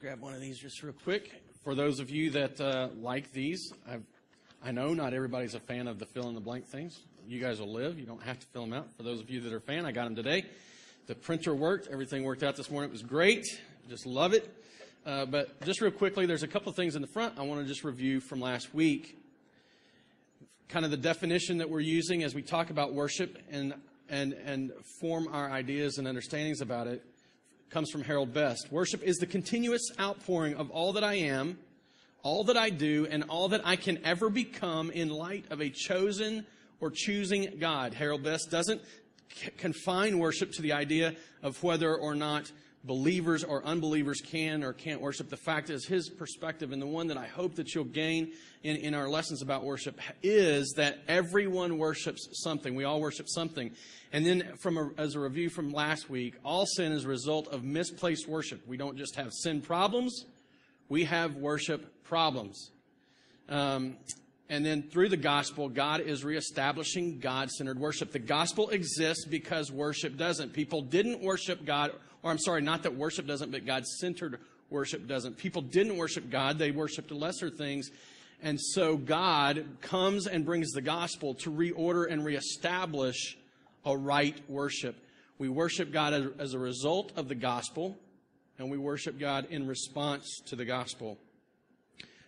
grab one of these just real quick. For those of you that like these, I know not everybody's a fan of the fill-in-the-blank things. You guys will live. You don't have to fill them out. For those of you that are a fan, I got them today. The printer worked. Everything worked out this morning. It was great. Just love it. But just real quickly, there's a couple things in the front I want to just review from last week. Kind of the definition that we're using as we talk about worship and form our ideas and understandings about it comes from Harold Best. Worship is the continuous outpouring of all that I am, all that I do, and all that I can ever become in light of a chosen or choosing God. Harold Best doesn't confine worship to the idea of whether or not believers or unbelievers can or can't worship. The fact is, his perspective, and the one that I hope that you'll gain in our lessons about worship, is that everyone worships something. We all worship something. And then as a review from last week, all sin is a result of misplaced worship. We don't just have sin problems. We have worship problems. And then through the gospel, God is reestablishing God-centered worship. The gospel exists because worship doesn't. People didn't worship God. Or I'm sorry, not that worship doesn't, but God-centered worship doesn't. People didn't worship God. They worshiped lesser things. And so God comes and brings the gospel to reorder and reestablish a right worship. We worship God as a result of the gospel, and we worship God in response to the gospel.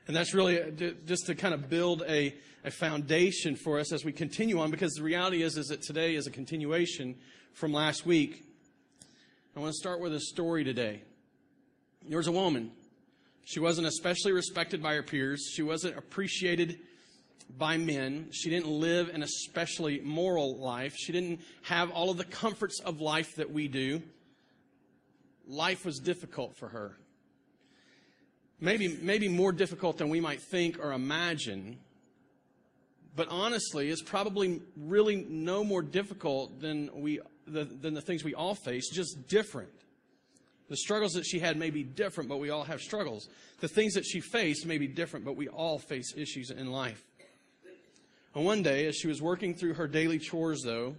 And that's really just to kind of build a foundation for us as we continue on, because the reality is that today is a continuation from last week. I want to start with a story today. There was a woman. She wasn't especially respected by her peers. She wasn't appreciated by men. She didn't live an especially moral life. She didn't have all of the comforts of life that we do. Life was difficult for her. Maybe more difficult than we might think or imagine. But honestly, it's probably really no more difficult than the things we all face, just different. The struggles that she had may be different, but we all have struggles. The things that she faced may be different, but we all face issues in life. And one day, as she was working through her daily chores, though,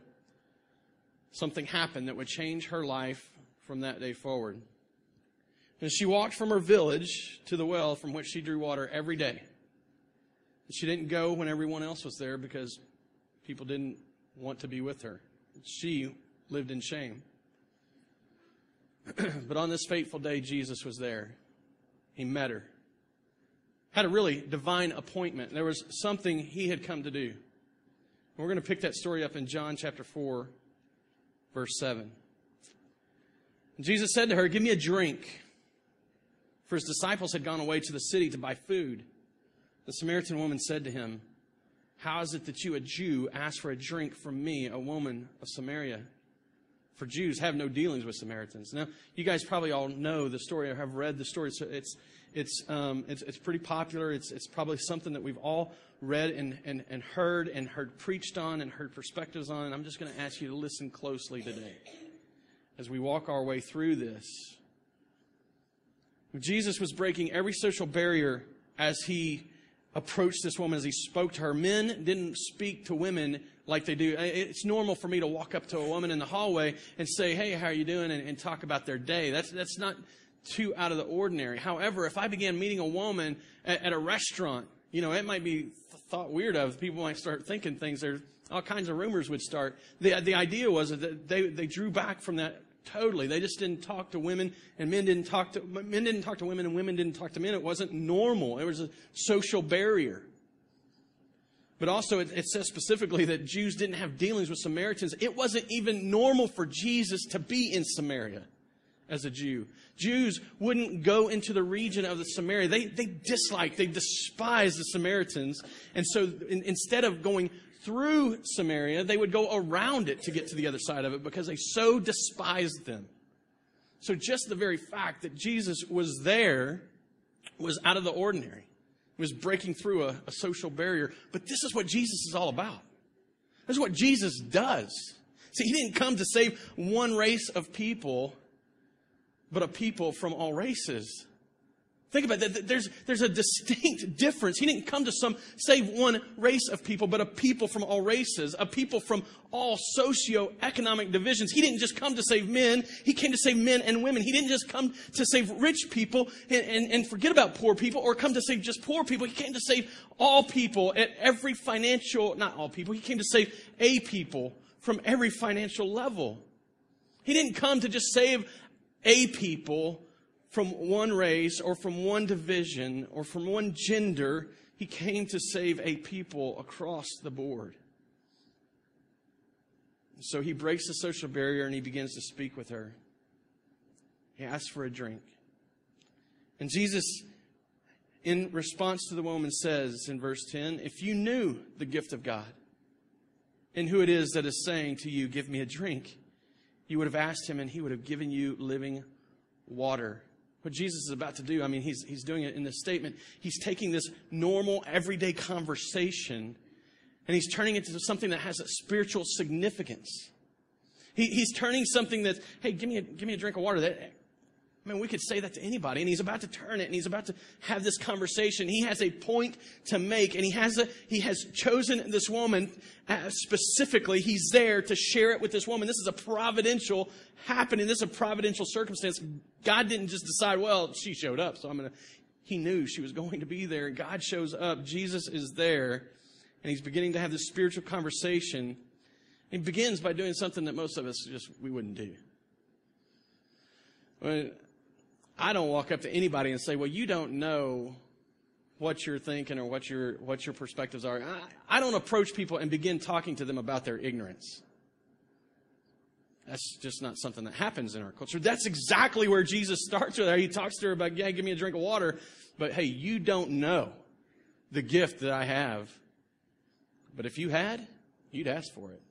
something happened that would change her life from that day forward. And she walked from her village to the well from which she drew water every day. And she didn't go when everyone else was there because people didn't want to be with her. She lived in shame. But on this fateful day, Jesus was there. He met her. Had a really divine appointment. There was something he had come to do. And we're going to pick that story up in John chapter 4, verse 7. And Jesus said to her, "Give me a drink." For his disciples had gone away to the city to buy food. The Samaritan woman said to him, "How is it that you, a Jew, ask for a drink from me, a woman of Samaria?" For Jews have no dealings with Samaritans. Now, you guys probably all know the story or have read the story, so it's pretty popular. It's probably something that we've all read and heard preached on and heard perspectives on. And I'm just going to ask you to listen closely today as we walk our way through this. Jesus was breaking every social barrier as he approached this woman, as he spoke to her. Men didn't speak to women like they do. It's normal for me to walk up to a woman in the hallway and say, "Hey, how are you doing?" and talk about their day. That's not too out of the ordinary. However, if I began meeting a woman at a restaurant, you know, it might be thought weird of. People might start thinking things. There, all kinds of rumors would start. The idea was that they drew back from that totally. They just didn't talk to women, and men didn't talk to women, and women didn't talk to men. It wasn't normal. It was a social barrier. But also, it says specifically that Jews didn't have dealings with Samaritans. It wasn't even normal for Jesus to be in Samaria as a Jew. Jews wouldn't go into the region of the Samaria. They despised the Samaritans. And so instead of going through Samaria, they would go around it to get to the other side of it because they so despised them. So just the very fact that Jesus was there was out of the ordinary. It was breaking through a social barrier. But this is what Jesus is all about. This is what Jesus does. See, he didn't come to save one race of people, but a people from all races, Think about that. There's a distinct difference. He didn't come to save one race of people, but a people from all races, a people from all socioeconomic divisions. He didn't just come to save men. He came to save men and women. He didn't just come to save rich people and forget about poor people, or come to save just poor people. He came to save all people at every financial, not all people. He came to save a people from every financial level. He didn't come to just save a people from one race or from one division or from one gender. He came to save a people across the board. So he breaks the social barrier and he begins to speak with her. He asks for a drink. And Jesus, in response to the woman, says in verse 10, "If you knew the gift of God and who it is that is saying to you, 'Give me a drink,' you would have asked him and he would have given you living water." What Jesus is about to do, I mean, he's doing it in this statement. He's taking this normal, everyday conversation and he's turning it into something that has a spiritual significance. He's turning something that's, hey, give me a drink of water. We could say that to anybody. And he's about to turn it, and he's about to have this conversation. He has a point to make, and he has chosen this woman specifically. He's there to share it with this woman. This is a providential happening. This is a providential circumstance. God didn't just decide, well, she showed up, so I'm going to... He knew she was going to be there. God shows up. Jesus is there, and he's beginning to have this spiritual conversation. He begins by doing something that most of us we wouldn't do. I don't walk up to anybody and say, well, you don't know what you're thinking or what your perspectives are. I don't approach people and begin talking to them about their ignorance. That's just not something that happens in our culture. That's exactly where Jesus starts with her. He talks to her about, yeah, give me a drink of water. But hey, you don't know the gift that I have. But if you had, you'd ask for it.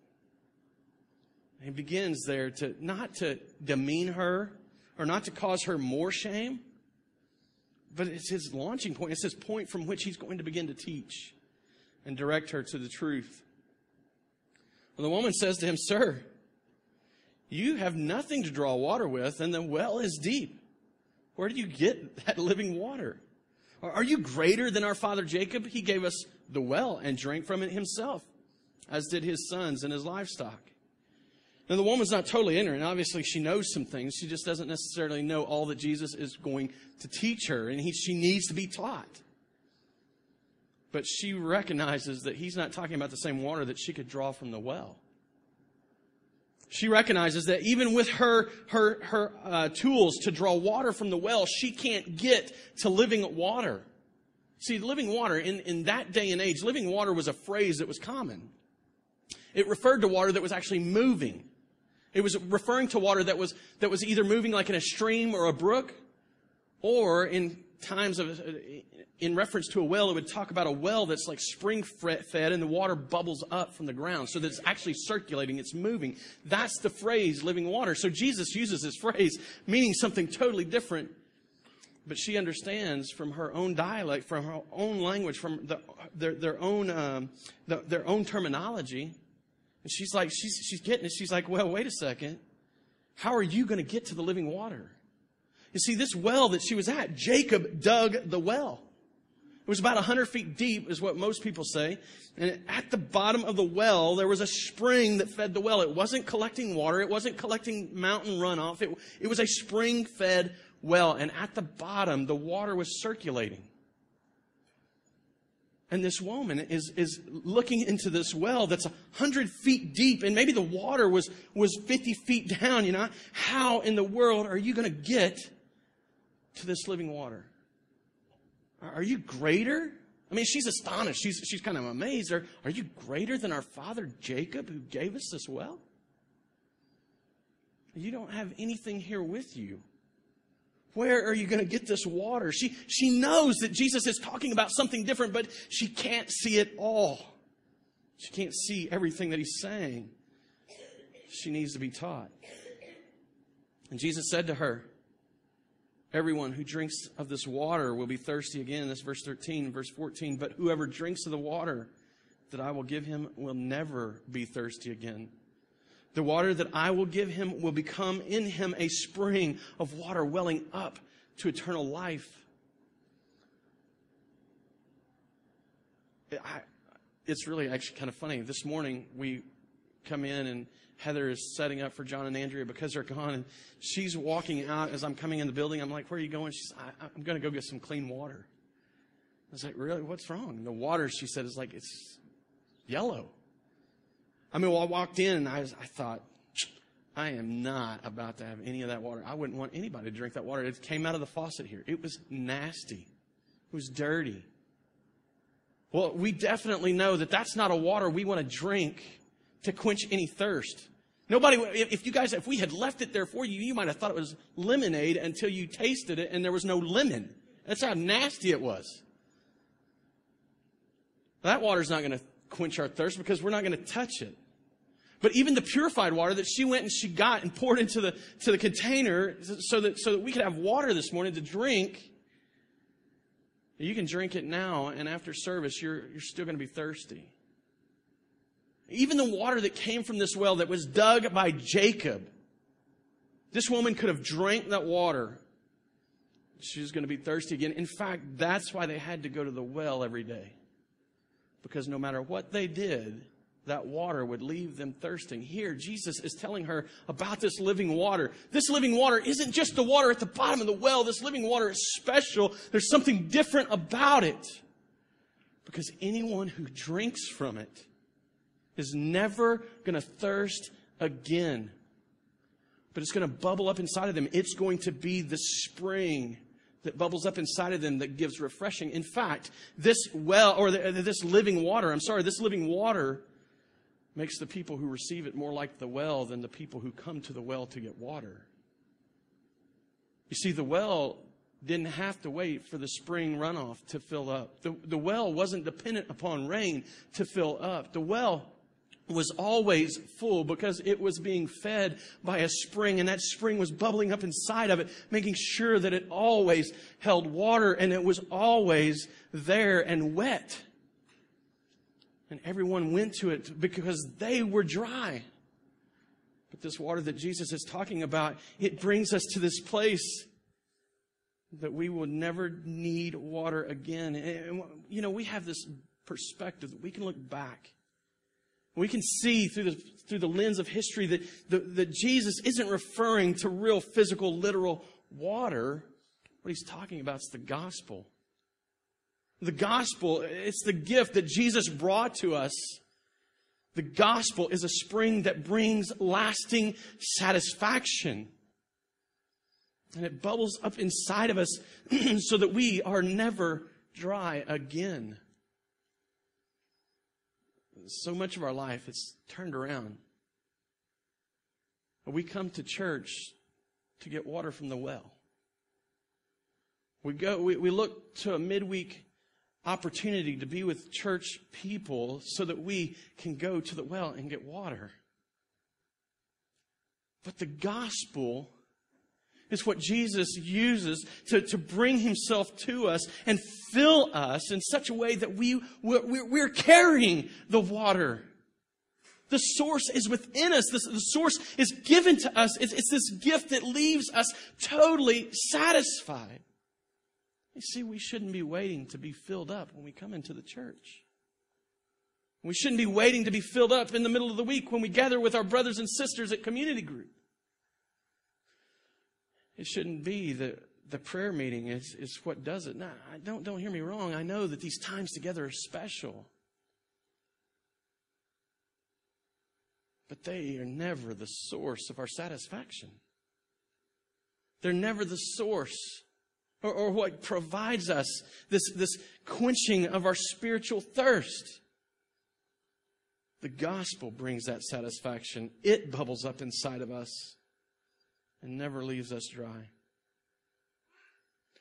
And he begins there not to demean her, or not to cause her more shame, but it's his launching point. It's his point from which he's going to begin to teach and direct her to the truth. Well, the woman says to him, "Sir, you have nothing to draw water with, and the well is deep. Where do you get that living water? Are you greater than our father Jacob? He gave us the well and drank from it himself, as did his sons and his livestock." Now, the woman's not totally ignorant. Obviously, she knows some things. She just doesn't necessarily know all that Jesus is going to teach her, and she needs to be taught. But she recognizes that he's not talking about the same water that she could draw from the well. She recognizes that even with her tools to draw water from the well, she can't get to living water. See, living water, in that day and age, living water was a phrase that was common. It referred to water that was actually moving. It was referring to water that was either moving like in a stream or a brook, or in reference to a well, it would talk about a well that's like spring-fed and the water bubbles up from the ground so that it's actually circulating, it's moving. That's the phrase, living water. So Jesus uses this phrase meaning something totally different, but she understands from her own dialect, from her own language, from their own terminology. And she's like, she's getting it. She's like, well, wait a second. How are you going to get to the living water? You see, this well that she was at, Jacob dug the well. It was about 100 feet deep, is what most people say. And at the bottom of the well, there was a spring that fed the well. It wasn't collecting water. It wasn't collecting mountain runoff. It was a spring-fed well. And at the bottom, the water was circulating. And this woman is looking into this well that's 100 feet deep, and maybe the water was 50 feet down, you know. How in the world are you going to get to this living water? Are you greater? I mean, she's astonished. She's kind of amazed. Are you greater than our father Jacob, who gave us this well? You don't have anything here with you. Where are you going to get this water? She knows that Jesus is talking about something different, but she can't see it all. She can't see everything that he's saying. She needs to be taught. And Jesus said to her, "Everyone who drinks of this water will be thirsty again." That's verse 13, verse 14. "But whoever drinks of the water that I will give him will never be thirsty again. The water that I will give him will become in him a spring of water welling up to eternal life." It's really actually kind of funny. This morning we come in and Heather is setting up for John and Andrea because they're gone. And she's walking out as I'm coming in the building. I'm like, where are you going? She says, I'm going to go get some clean water. I was like, really? What's wrong? And the water, she said, is like, it's yellow. I mean, well, I walked in and I thought, I am not about to have any of that water. I wouldn't want anybody to drink that water. It came out of the faucet here. It was nasty. It was dirty. Well, we definitely know that that's not a water we want to drink to quench any thirst. Nobody, if we had left it there for you, you might have thought it was lemonade until you tasted it and there was no lemon. That's how nasty it was. That water's not going to quench our thirst because we're not going to touch it. But even the purified water that she went and she got and poured into the container so that we could have water this morning to drink, you can drink it now, and after service, you're still going to be thirsty. Even the water that came from this well that was dug by Jacob, this woman could have drank that water. She was going to be thirsty again. In fact, that's why they had to go to the well every day. Because no matter what they did, that water would leave them thirsting. Here, Jesus is telling her about this living water. This living water isn't just the water at the bottom of the well. This living water is special. There's something different about it. Because anyone who drinks from it is never going to thirst again. But it's going to bubble up inside of them. It's going to be the spring that bubbles up inside of them that gives refreshing. In fact, this living water makes the people who receive it more like the well than the people who come to the well to get water. You see, the well didn't have to wait for the spring runoff to fill up. The well wasn't dependent upon rain to fill up. The well was always full because it was being fed by a spring, and that spring was bubbling up inside of it, making sure that it always held water and it was always there and wet. And everyone went to it because they were dry. But this water that Jesus is talking about, it brings us to this place that we will never need water again. And, you know, we have this perspective that we can look back. We can see through the lens of history that Jesus isn't referring to real physical, literal water. What he's talking about is the gospel. The gospel, it's the gift that Jesus brought to us. The gospel is a spring that brings lasting satisfaction. And it bubbles up inside of us so that we are never dry again. So much of our life, it's turned around. We come to church to get water from the well. We look to a midweek opportunity to be with church people so that we can go to the well and get water. But the gospel is what Jesus uses to bring himself to us and fill us in such a way that we're carrying the water. The source is within us. The source is given to us. It's this gift that leaves us totally satisfied. You see, we shouldn't be waiting to be filled up when we come into the church. We shouldn't be waiting to be filled up in the middle of the week when we gather with our brothers and sisters at community group. It shouldn't be that the prayer meeting is what does it. Now, don't hear me wrong. I know that these times together are special. But they are never the source of our satisfaction. They're never the source or what provides us this quenching of our spiritual thirst. The gospel brings that satisfaction. It bubbles up inside of us and never leaves us dry.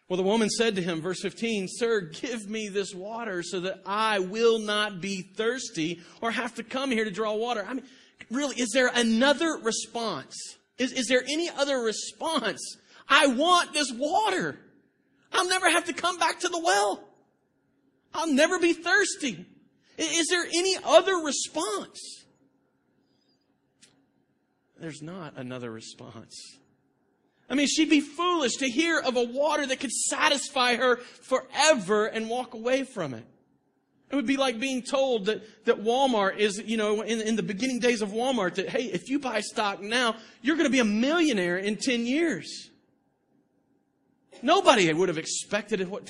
Well, the woman said to him, verse 15, "Sir, give me this water so that I will not be thirsty or have to come here to draw water." I mean, really, is there another response? Is there any other response? I want this water. I'll never have to come back to the well. I'll never be thirsty. Is there any other response? There's not another response. I mean, she'd be foolish to hear of a water that could satisfy her forever and walk away from it. It would be like being told that Walmart is, you know, in the beginning days of Walmart, that, hey, if you buy stock now, you're going to be a millionaire in 10 years. Nobody would have expected what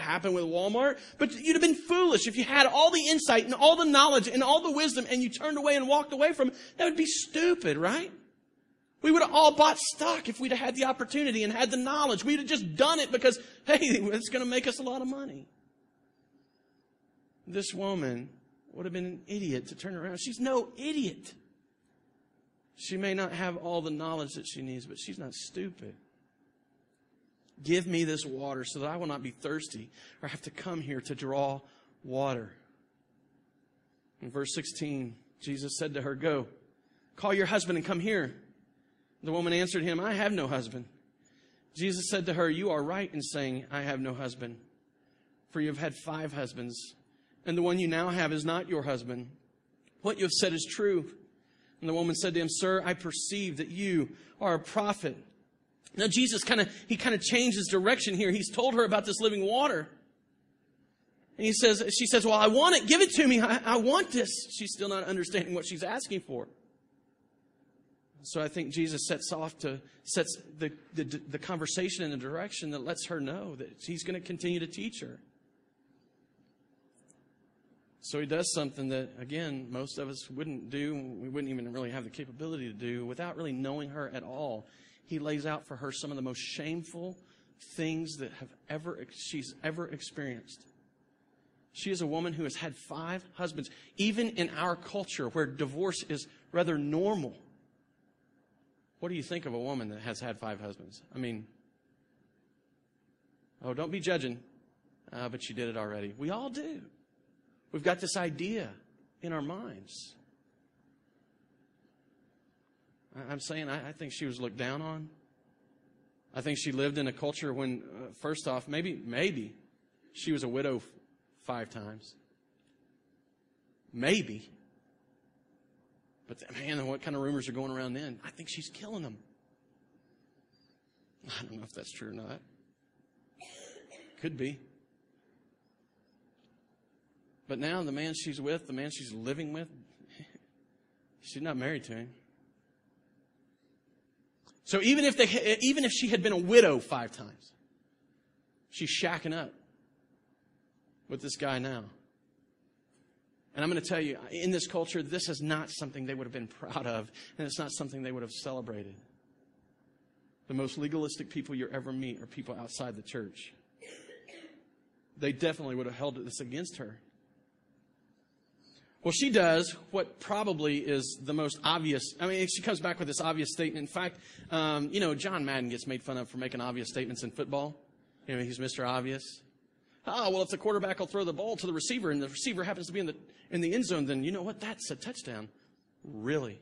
happened with Walmart, but you'd have been foolish if you had all the insight and all the knowledge and all the wisdom and you turned away and walked away from it. That would be stupid, right? We would have all bought stock if we'd have had the opportunity and had the knowledge. We'd have just done it because, hey, it's going to make us a lot of money. This woman would have been an idiot to turn around. She's no idiot. She may not have all the knowledge that she needs, but she's not stupid. Give me this water so that I will not be thirsty or have to come here to draw water. In verse 16, Jesus said to her, "Go, call your husband and come here." The woman answered him, "I have no husband." Jesus said to her, "You are right in saying, 'I have no husband,' for you have had 5 husbands, and the one you now have is not your husband. What you have said is true." And the woman said to him, "Sir, I perceive that you are a prophet." Now, Jesus kind of changed his direction here. He's told her about this living water. And she says, "Well, I want it. Give it to me. I want this." She's still not understanding what she's asking for. So I think Jesus sets the conversation in a direction that lets her know that he's going to continue to teach her. So he does something that, again, most of us wouldn't do. We wouldn't even really have the capability to do without really knowing her at all. He lays out for her some of the most shameful things that she's ever experienced. She is a woman who has had 5 husbands, even in our culture where divorce is rather normal. What do you think of a woman that has had 5 husbands? I mean, oh, don't be judging, but you did it already. We all do. We've got this idea in our minds. I'm saying I think she was looked down on. I think she lived in a culture when, first off, maybe she was a widow 5 times. Maybe. But man, what kind of rumors are going around then? I think she's killing them. I don't know if that's true or not. Could be. But now the man she's with, the man she's living with, she's not married to him. So even if she had been a widow 5 times, she's shacking up with this guy now. And I'm going to tell you, in this culture, this is not something they would have been proud of, and it's not something they would have celebrated. The most legalistic people you ever meet are people outside the church. They definitely would have held this against her. Well, she does what probably is the most obvious. I mean, she comes back with this obvious statement. In fact, John Madden gets made fun of for making obvious statements in football. You know, he's Mr. Obvious. Oh, well, if the quarterback will throw the ball to the receiver and the receiver happens to be in the end zone, then you know what? That's a touchdown. Really?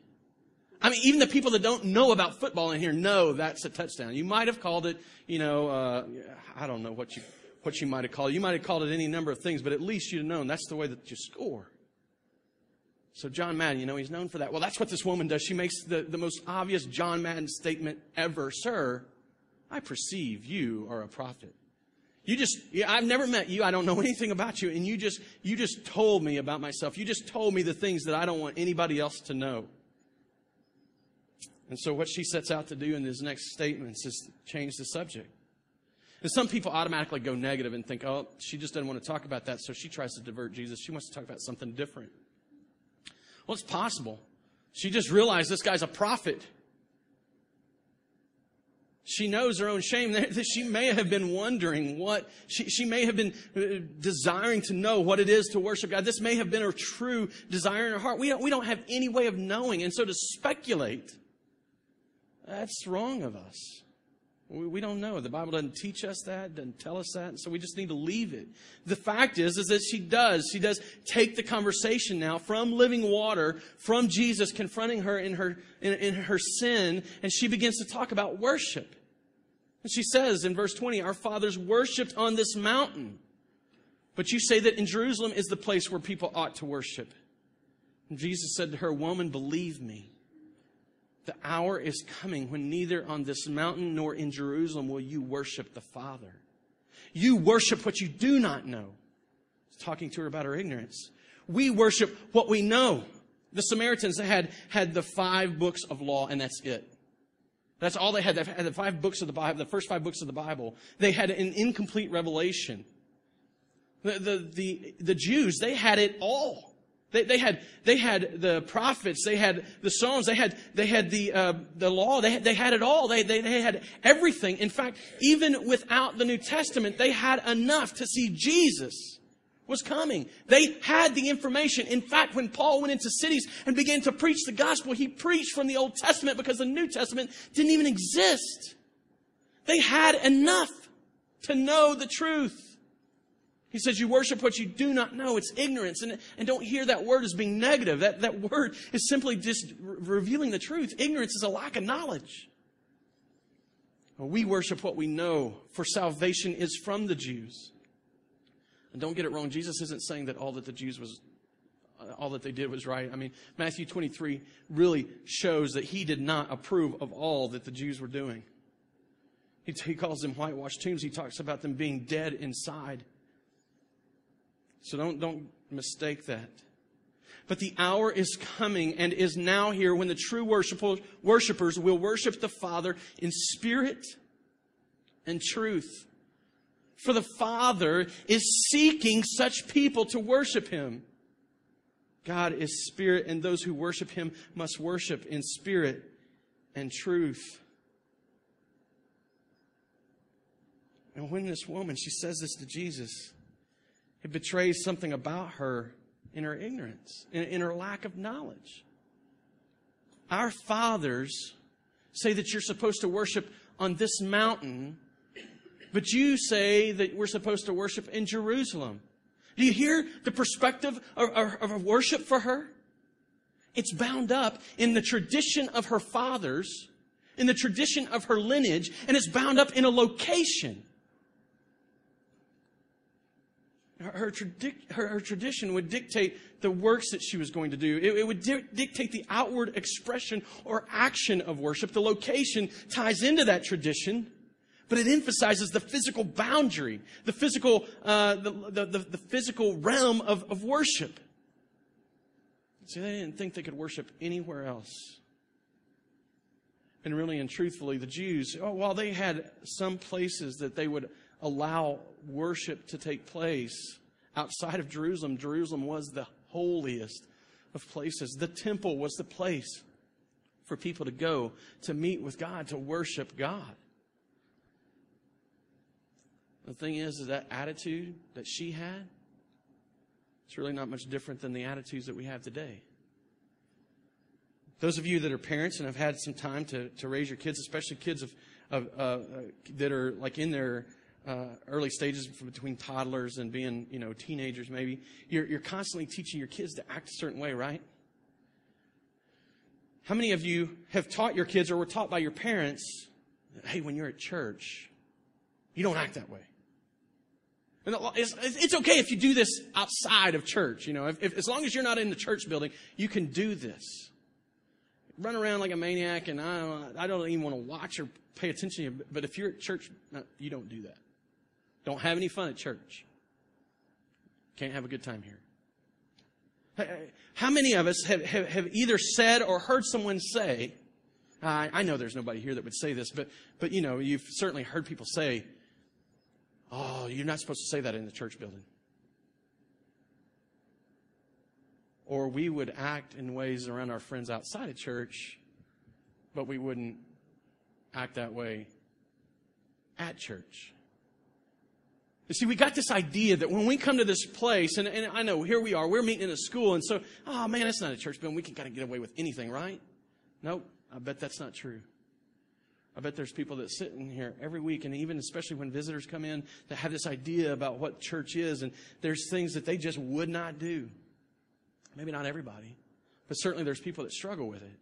I mean, even the people that don't know about football in here know that's a touchdown. You might have called it, I don't know what you might have called it. You might have called it any number of things, but at least you'd have known that's the way that you score. So John Madden, he's known for that. Well, that's what this woman does. She makes the most obvious John Madden statement ever. "Sir, I perceive you are a prophet. I've never met you. I don't know anything about you. And you just told me about myself. You just told me the things that I don't want anybody else to know." And so what she sets out to do in these next statements is change the subject. And some people automatically go negative and think, oh, she just doesn't want to talk about that. So she tries to divert Jesus. She wants to talk about something different. Well, it's possible. She just realized this guy's a prophet. She knows her own shame. She may have been wondering what, she may have been desiring to know what it is to worship God. This may have been her true desire in her heart. We don't have any way of knowing. And so to speculate, that's wrong of us. We don't know. The Bible doesn't teach us that, doesn't tell us that, so we just need to leave it. The fact is that she does take the conversation now from living water, from Jesus confronting her in her sin, and she begins to talk about worship. And she says in verse 20, "Our fathers worshipped on this mountain, but you say that in Jerusalem is the place where people ought to worship." And Jesus said to her, "Woman, believe me. The hour is coming when neither on this mountain nor in Jerusalem will you worship the Father. You worship what you do not know. talking to her about her ignorance. We worship what we know. The Samaritans had the 5 books of law, and that's it. That's all they had. They had the 5 books of the Bible, the first 5 books of the Bible. They had an incomplete revelation. The Jews, they had it all. They had the prophets. They had the Psalms. They had the law. They had it all. They had everything. In fact, even without the New Testament, they had enough to see Jesus was coming. They had the information. In fact, when Paul went into cities and began to preach the gospel, he preached from the Old Testament because the New Testament didn't even exist. They had enough to know the truth. He says, you worship what you do not know. It's ignorance. And don't hear that word as being negative. That word is simply just revealing the truth. Ignorance is a lack of knowledge. Well, we worship what we know, for salvation is from the Jews. And don't get it wrong, Jesus isn't saying that all that the Jews was, all that they did was right. I mean, Matthew 23 really shows that he did not approve of all that the Jews were doing. He calls them whitewashed tombs. He talks about them being dead inside. So don't mistake that. But the hour is coming and is now here when the true worshipers will worship the Father in spirit and truth. For the Father is seeking such people to worship Him. God is spirit, and those who worship Him must worship in spirit and truth. And when this woman, she says this to Jesus, it betrays something about her in her ignorance, in her lack of knowledge. Our fathers say that you're supposed to worship on this mountain, but you say that we're supposed to worship in Jerusalem. Do you hear the perspective of worship for her? It's bound up in the tradition of her fathers, in the tradition of her lineage, and it's bound up in a location. Her tradition would dictate the works that she was going to do. It would dictate the outward expression or action of worship. The location ties into that tradition, but it emphasizes the physical boundary, the physical the physical realm of worship. See, they didn't think they could worship anywhere else. And really and truthfully, the Jews, while they had some places that they would allow worship to take place outside of Jerusalem. Jerusalem was the holiest of places. The temple was the place for people to go to meet with God, to worship God. The thing is that attitude that she had, it's really not much different than the attitudes that we have today. Those of you that are parents and have had some time to raise your kids, especially kids that are like in their early stages between toddlers and being, teenagers maybe, you're constantly teaching your kids to act a certain way, right? How many of you have taught your kids or were taught by your parents, hey, when you're at church, you don't act that way? And it's okay if you do this outside of church, as long as you're not in the church building, you can do this. Run around like a maniac, and I don't even want to watch or pay attention, but if you're at church, you don't do that. Don't have any fun at church. Can't have a good time here. How many of us have either said or heard someone say, I know there's nobody here that would say this, but you've certainly heard people say, oh, you're not supposed to say that in the church building. Or we would act in ways around our friends outside of church, but we wouldn't act that way at church. You see, we got this idea that when we come to this place, and I know here we are, we're meeting in a school, and so, oh man, that's not a church building. We can kind of get away with anything, right? Nope, I bet that's not true. I bet there's people that sit in here every week, and even especially when visitors come in, that have this idea about what church is, and there's things that they just would not do. Maybe not everybody, but certainly there's people that struggle with it.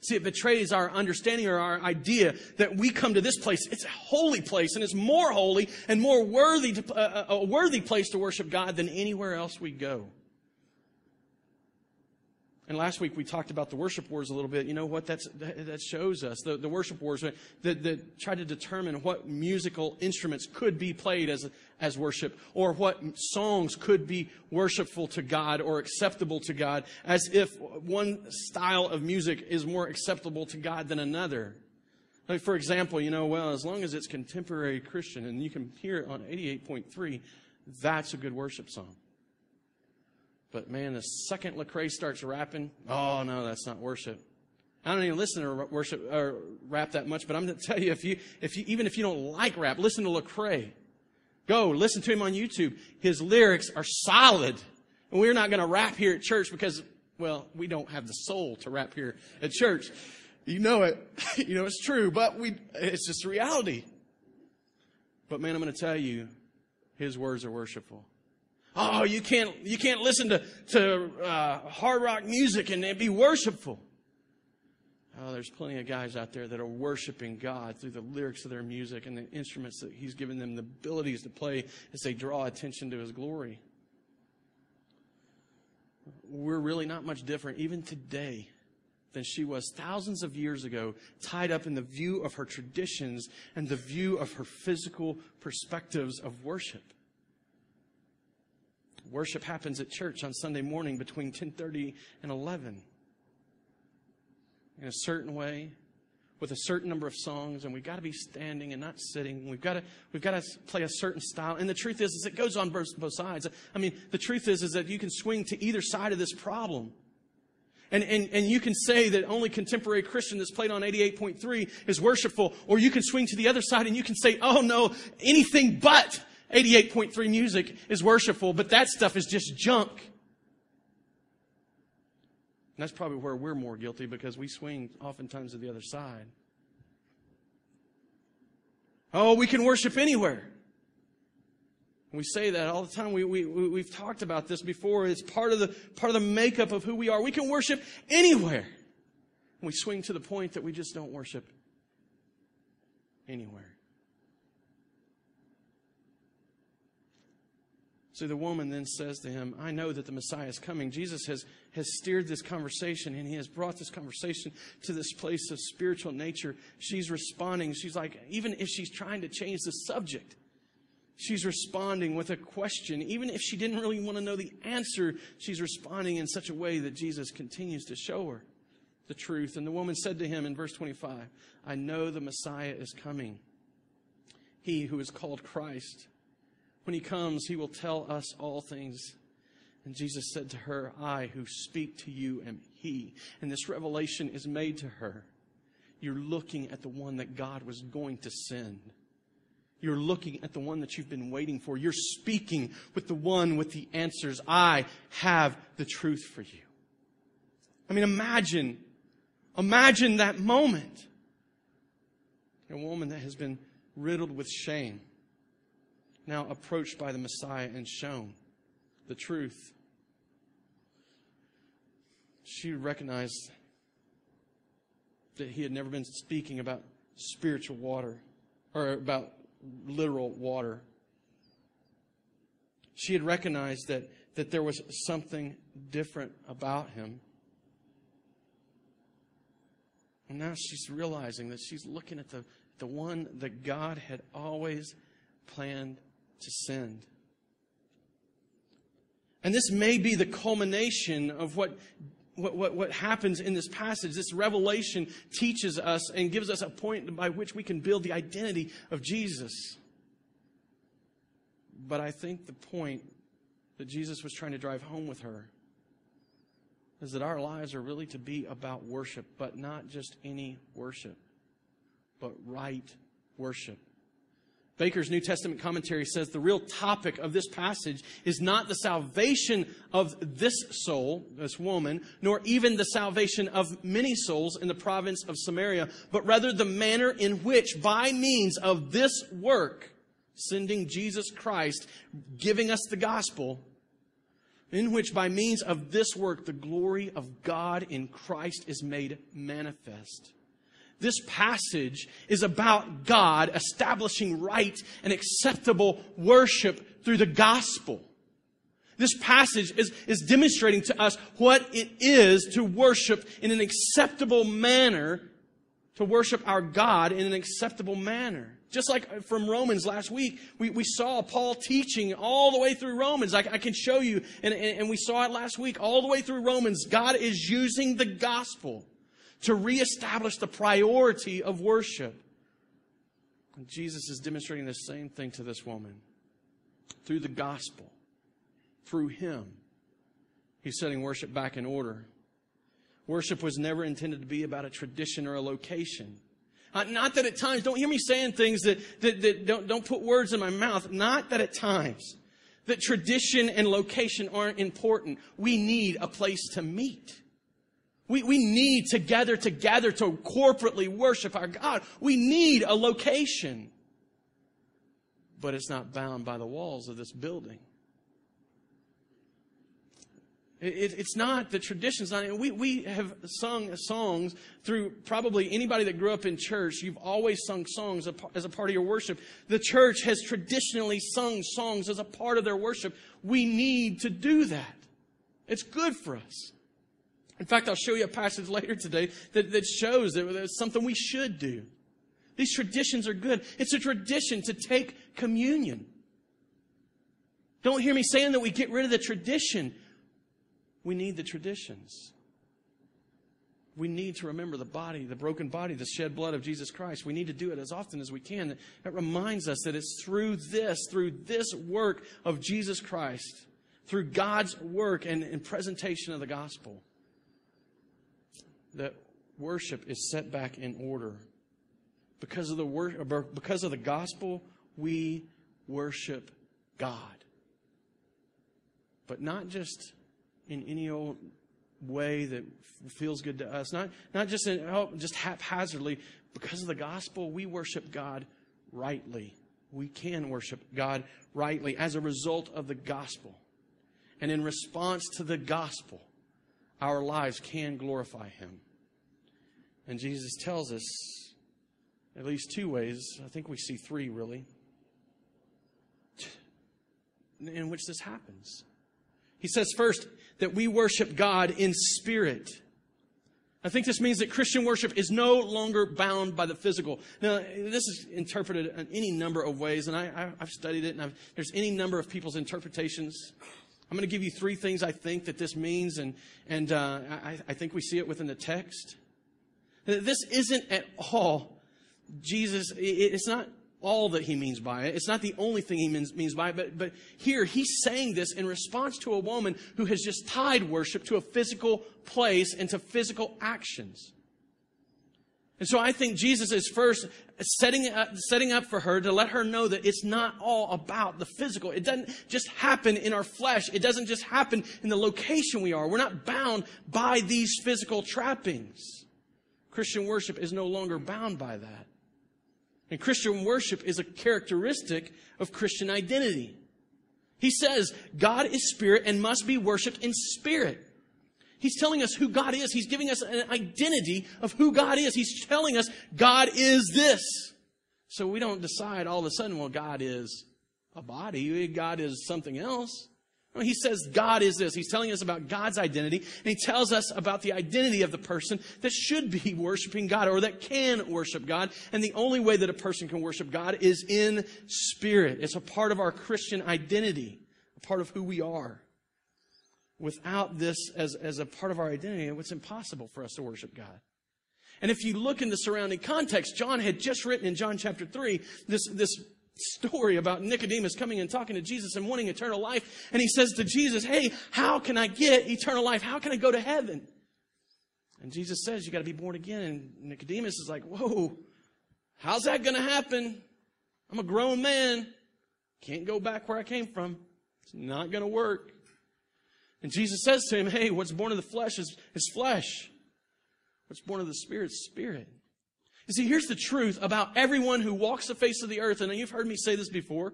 See, it betrays our understanding or our idea that we come to this place. It's a holy place, and it's more holy and more worthy, a worthy place to worship God than anywhere else we go. And last week we talked about the worship wars a little bit. You know what that shows us? The worship wars that try to determine what musical instruments could be played as worship, or what songs could be worshipful to God or acceptable to God, as if one style of music is more acceptable to God than another. Like, for example, as long as it's contemporary Christian and you can hear it on 88.3, that's a good worship song. But man, the second Lecrae starts rapping, oh no, that's not worship. I don't even listen to worship or rap that much, but I'm going to tell you, even if you don't like rap, listen to Lecrae. Go listen to him on YouTube. His lyrics are solid, and we're not going to rap here at church because, we don't have the soul to rap here at church. You know it, it's true, but it's just reality. But man, I'm going to tell you, his words are worshipful. Oh, you can't listen to hard rock music and be worshipful. Oh, there's plenty of guys out there that are worshiping God through the lyrics of their music and the instruments that He's given them the abilities to play as they draw attention to His glory. We're really not much different, even today, than she was thousands of years ago, tied up in the view of her traditions and the view of her physical perspectives of worship. Worship happens at church on Sunday morning between 10:30 and 11. In a certain way, with a certain number of songs, and we've got to be standing and not sitting. We've got to play a certain style. And the truth is it goes on both sides. I mean, the truth is that you can swing to either side of this problem. And you can say that only contemporary Christian that's played on 88.3 is worshipful, or you can swing to the other side and you can say, oh no, anything but 88.3 music is worshipful, but that stuff is just junk. And that's probably where we're more guilty, because we swing oftentimes to the other side. Oh, we can worship anywhere. We say that all the time. We've talked about this before. It's part of the makeup of who we are. We can worship anywhere. And we swing to the point that we just don't worship anywhere. So the woman then says to him, I know that the Messiah is coming. Jesus has steered this conversation, and He has brought this conversation to this place of spiritual nature. She's responding. She's like, even if she's trying to change the subject, she's responding with a question. Even if she didn't really want to know the answer, she's responding in such a way that Jesus continues to show her the truth. And the woman said to him in verse 25, I know the Messiah is coming, He who is called Christ. When He comes, He will tell us all things. And Jesus said to her, I who speak to you am He. And this revelation is made to her. You're looking at the one that God was going to send. You're looking at the one that you've been waiting for. You're speaking with the one with the answers. I have the truth for you. I mean, imagine that moment. A woman that has been riddled with shame, now approached by the Messiah and shown the truth. She recognized that He had never been speaking about spiritual water or about literal water. She had recognized that there was something different about Him. And now she's realizing that she's looking at the one that God had always planned to send. And this may be the culmination of what happens in this passage. This revelation teaches us and gives us a point by which we can build the identity of Jesus. But I think the point that Jesus was trying to drive home with her is that our lives are really to be about worship, but not just any worship, but right worship. Baker's New Testament commentary says the real topic of this passage is not the salvation of this soul, this woman, nor even the salvation of many souls in the province of Samaria, but rather the manner in which, by means of this work, sending Jesus Christ, giving us the gospel, in which by means of this work, the glory of God in Christ is made manifest. This passage is about God establishing right and acceptable worship through the gospel. This passage is demonstrating to us what it is to worship in an acceptable manner, to worship our God in an acceptable manner. Just like from Romans last week, we saw Paul teaching all the way through Romans. I can show you, and we saw it last week, all the way through Romans, God is using the gospel to reestablish the priority of worship. And Jesus is demonstrating the same thing to this woman. Through the gospel, through Him, He's setting worship back in order. Worship was never intended to be about a tradition or a location. Not that at times, don't hear me saying things that don't put words in my mouth. Not that at times that tradition and location aren't important. We need a place to meet. We need to gather together to corporately worship our God. We need a location. But it's not bound by the walls of this building. It's not, the tradition's not. We have sung songs through probably anybody that grew up in church. You've always sung songs as a part of your worship. The church has traditionally sung songs as a part of their worship. We need to do that. It's good for us. In fact, I'll show you a passage later today that shows that it's something we should do. These traditions are good. It's a tradition to take communion. Don't hear me saying that we get rid of the tradition. We need the traditions. We need to remember the body, the broken body, the shed blood of Jesus Christ. We need to do it as often as we can. That reminds us that it's through this work of Jesus Christ, through God's work and presentation of the gospel, that worship is set back in order. Because of the gospel, we worship God. But not just in any old way that feels good to us. Not just just haphazardly. Because of the gospel, we worship God rightly. We can worship God rightly as a result of the gospel. And in response to the gospel, our lives can glorify Him. And Jesus tells us at least two ways, I think we see three really, in which this happens. He says first that we worship God in spirit. I think this means that Christian worship is no longer bound by the physical. Now, this is interpreted in any number of ways, and I've studied it, and there's any number of people's interpretations. I'm going to give you three things I think that this means, and I think we see it within the text. This isn't at all Jesus. It's not all that He means by it. It's not the only thing He means by it. But here He's saying this in response to a woman who has just tied worship to a physical place and to physical actions. And so I think Jesus is first setting up for her to let her know that it's not all about the physical. It doesn't just happen in our flesh. It doesn't just happen in the location we are. We're not bound by these physical trappings. Christian worship is no longer bound by that. And Christian worship is a characteristic of Christian identity. He says God is spirit and must be worshiped in spirit. He's telling us who God is. He's giving us an identity of who God is. He's telling us God is this. So we don't decide all of a sudden, well, God is a body. God is something else. No, He says God is this. He's telling us about God's identity. And He tells us about the identity of the person that should be worshiping God or that can worship God. And the only way that a person can worship God is in spirit. It's a part of our Christian identity, a part of who we are. Without this as a part of our identity, it's impossible for us to worship God. And if you look in the surrounding context, John had just written in John chapter 3 this story about Nicodemus coming and talking to Jesus and wanting eternal life. And he says to Jesus, hey, how can I get eternal life? How can I go to heaven? And Jesus says, you got to be born again. And Nicodemus is like, whoa, how's that going to happen? I'm a grown man. Can't go back where I came from. It's not going to work. And Jesus says to him, hey, what's born of the flesh is flesh. What's born of the spirit is spirit. You see, here's the truth about everyone who walks the face of the earth. And you've heard me say this before.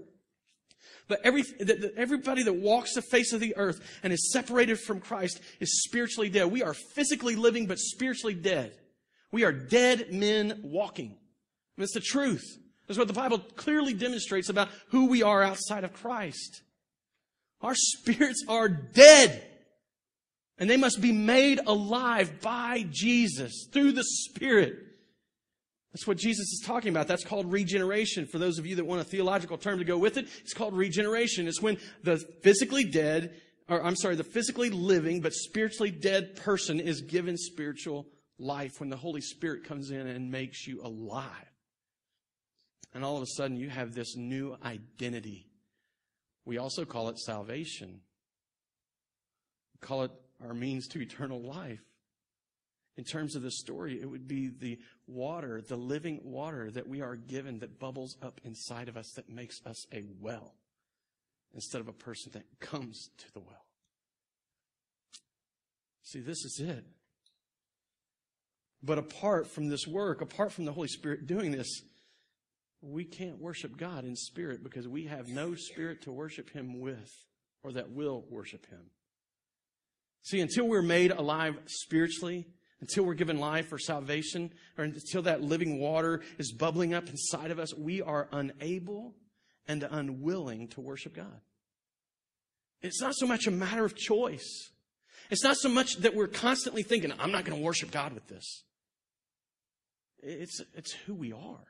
But everybody that walks the face of the earth and is separated from Christ is spiritually dead. We are physically living, but spiritually dead. We are dead men walking. That's the truth. That's what the Bible clearly demonstrates about who we are outside of Christ. Our spirits are dead. And they must be made alive by Jesus through the Spirit. That's what Jesus is talking about. That's called regeneration. For those of you that want a theological term to go with it, it's called regeneration. It's when the physically living but spiritually dead person is given spiritual life, when the Holy Spirit comes in and makes you alive. And all of a sudden you have this new identity. We also call it salvation. We call it our means to eternal life. In terms of this story, it would be the water, the living water that we are given that bubbles up inside of us that makes us a well instead of a person that comes to the well. See, this is it. But apart from this work, apart from the Holy Spirit doing this, we can't worship God in spirit because we have no spirit to worship Him with or that will worship Him. See, until we're made alive spiritually, until we're given life or salvation, or until that living water is bubbling up inside of us, we are unable and unwilling to worship God. It's not so much a matter of choice. It's not so much that we're constantly thinking, I'm not going to worship God with this. It's who we are.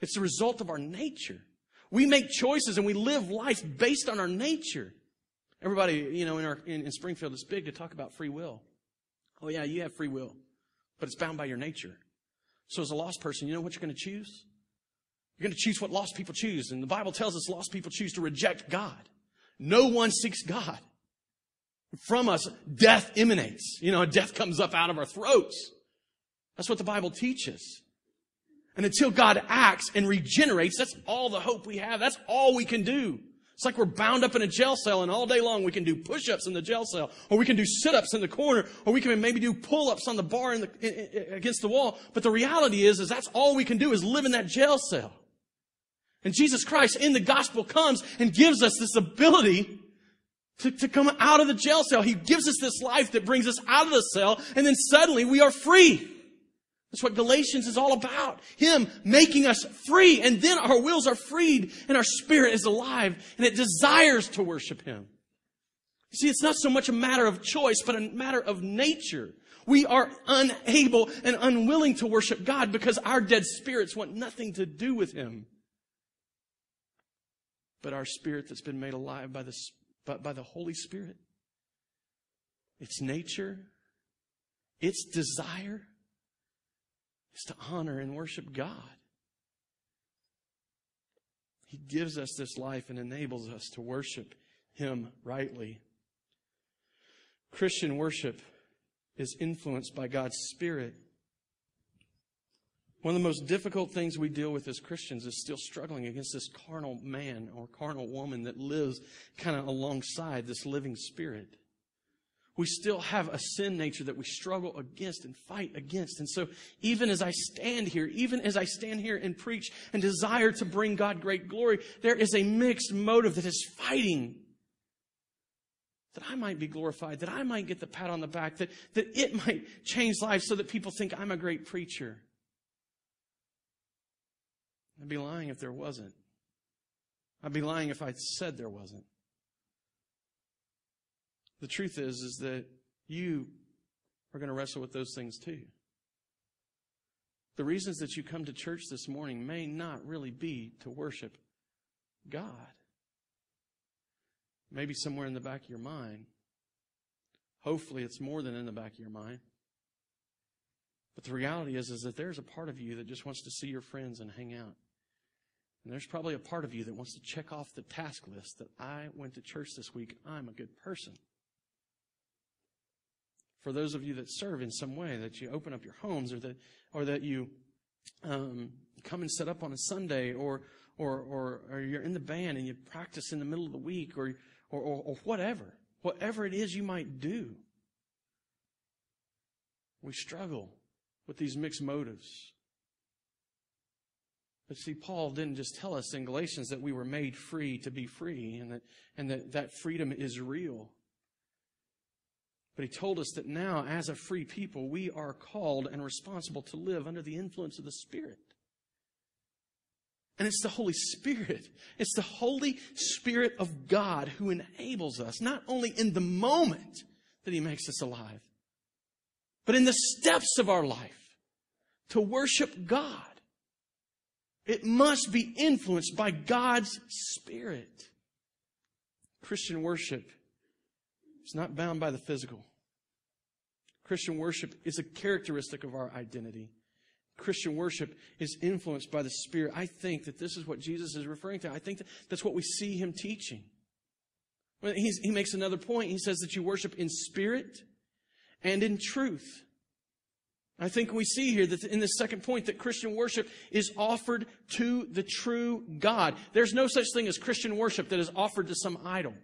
It's the result of our nature. We make choices and we live life based on our nature. Everybody, in Springfield, it's big to talk about free will. Oh yeah, you have free will, but it's bound by your nature. So as a lost person, you know what you're going to choose? You're going to choose what lost people choose. And the Bible tells us lost people choose to reject God. No one seeks God. From us, death emanates. Death comes up out of our throats. That's what the Bible teaches. And until God acts and regenerates, that's all the hope we have. That's all we can do. It's like we're bound up in a jail cell, and all day long we can do push-ups in the jail cell, or we can do sit-ups in the corner, or we can maybe do pull-ups on the bar against the wall. But the reality is that's all we can do is live in that jail cell. And Jesus Christ in the gospel comes and gives us this ability to come out of the jail cell. He gives us this life that brings us out of the cell, and then suddenly we are free. That's what Galatians is all about. Him making us free, and then our wills are freed, and our spirit is alive, and it desires to worship Him. You see, it's not so much a matter of choice, but a matter of nature. We are unable and unwilling to worship God because our dead spirits want nothing to do with Him. But our spirit that's been made alive by the Holy Spirit, its nature, its desire is to honor and worship God. He gives us this life and enables us to worship Him rightly. Christian worship is influenced by God's Spirit. One of the most difficult things we deal with as Christians is still struggling against this carnal man or carnal woman that lives kind of alongside this living Spirit. We still have a sin nature that we struggle against and fight against. And so even as I stand here and preach and desire to bring God great glory, there is a mixed motive that is fighting. That I might be glorified, that I might get the pat on the back, that it might change lives so that people think I'm a great preacher. I'd be lying if there wasn't. I'd be lying if I said there wasn't. The truth is that you are going to wrestle with those things too. The reasons that you come to church this morning may not really be to worship God. Maybe somewhere in the back of your mind. Hopefully it's more than in the back of your mind. But the reality is that there's a part of you that just wants to see your friends and hang out. And there's probably a part of you that wants to check off the task list that I went to church this week. I'm a good person. For those of you that serve in some way, that you open up your homes or that you come and set up on a Sunday or you're in the band and you practice in the middle of the week or whatever. Whatever it is you might do. We struggle with these mixed motives. But see, Paul didn't just tell us in Galatians that we were made free to be free and that freedom is real. But he told us that now, as a free people, we are called and responsible to live under the influence of the Spirit. And it's the Holy Spirit. It's the Holy Spirit of God who enables us, not only in the moment that He makes us alive, but in the steps of our life to worship God. It must be influenced by God's Spirit. Christian worship is not bound by the physical. Christian worship is a characteristic of our identity. Christian worship is influenced by the Spirit. I think that this is what Jesus is referring to. I think that that's what we see Him teaching. He makes another point. He says that you worship in spirit and in truth. I think we see here that in this second point that Christian worship is offered to the true God. There's no such thing as Christian worship that is offered to some idol.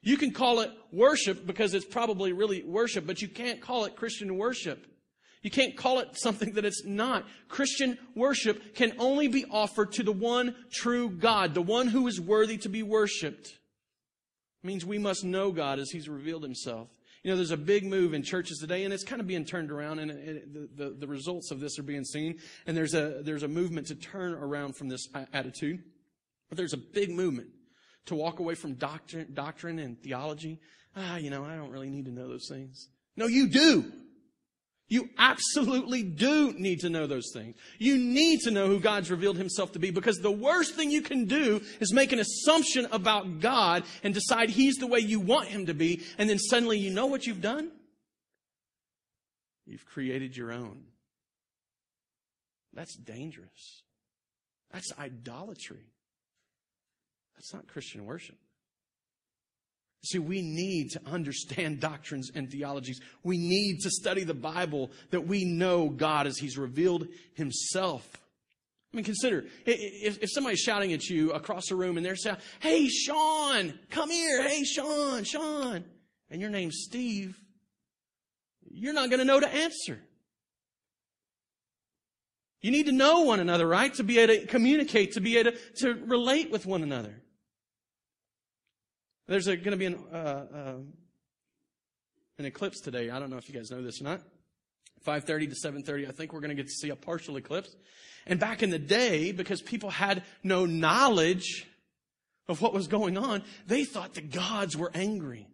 You can call it worship because it's probably really worship, but you can't call it Christian worship. You can't call it something that it's not. Christian worship can only be offered to the one true God, the one who is worthy to be worshiped. It means we must know God as He's revealed Himself. You know, there's a big move in churches today, and it's kind of being turned around, and the results of this are being seen. And there's a movement to turn around from this attitude. But there's a big movement to walk away from doctrine and theology. I don't really need to know those things. No, you do. You absolutely do need to know those things. You need to know who God's revealed Himself to be, because the worst thing you can do is make an assumption about God and decide He's the way you want Him to be, and then suddenly you know what you've done? You've created your own. That's dangerous. That's idolatry. That's not Christian worship. See, we need to understand doctrines and theologies. We need to study the Bible that we know God as He's revealed Himself. I mean, consider, if somebody's shouting at you across the room and they're saying, "Hey, Sean, come here. Hey, Sean. And your name's Steve. You're not going to know to answer. You need to know one another, right? To be able to communicate, to be able to relate with one another. There's going to be an eclipse today. I don't know if you guys know this or not. 5:30 to 7:30, I think we're going to get to see a partial eclipse. And back in the day, because people had no knowledge of what was going on, they thought the gods were angry.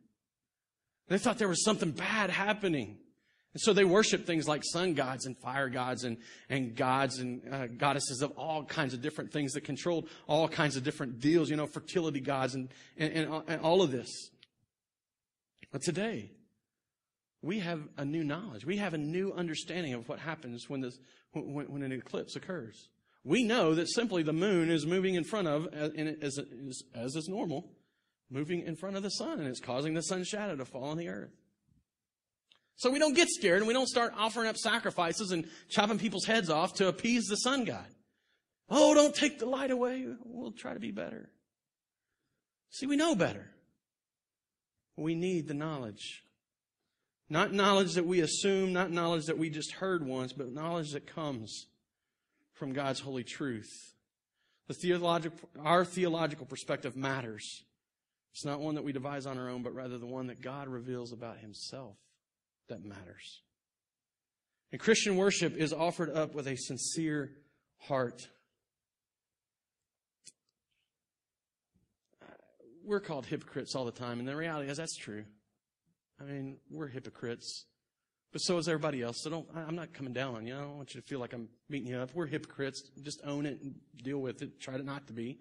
They thought there was something bad happening. And so they worshiped things like sun gods and fire gods and gods and goddesses of all kinds of different things that controlled all kinds of different deals, fertility gods and all of this. But today, we have a new knowledge. We have a new understanding of what happens when an eclipse occurs. We know that simply the moon is moving in front of, as is normal, moving in front of the sun, and it's causing the sun's shadow to fall on the earth. So we don't get scared, and we don't start offering up sacrifices and chopping people's heads off to appease the sun god. Oh, don't take the light away. We'll try to be better. See, we know better. We need the knowledge. Not knowledge that we assume, not knowledge that we just heard once, but knowledge that comes from God's holy truth. Our theological perspective matters. It's not one that we devise on our own, but rather the one that God reveals about Himself. That matters. And Christian worship is offered up with a sincere heart. We're called hypocrites all the time, and the reality is that's true. I mean, we're hypocrites, but so is everybody else. So I'm not coming down on you. I don't want you to feel like I'm beating you up. We're hypocrites. Just own it and deal with it. Try to not to be.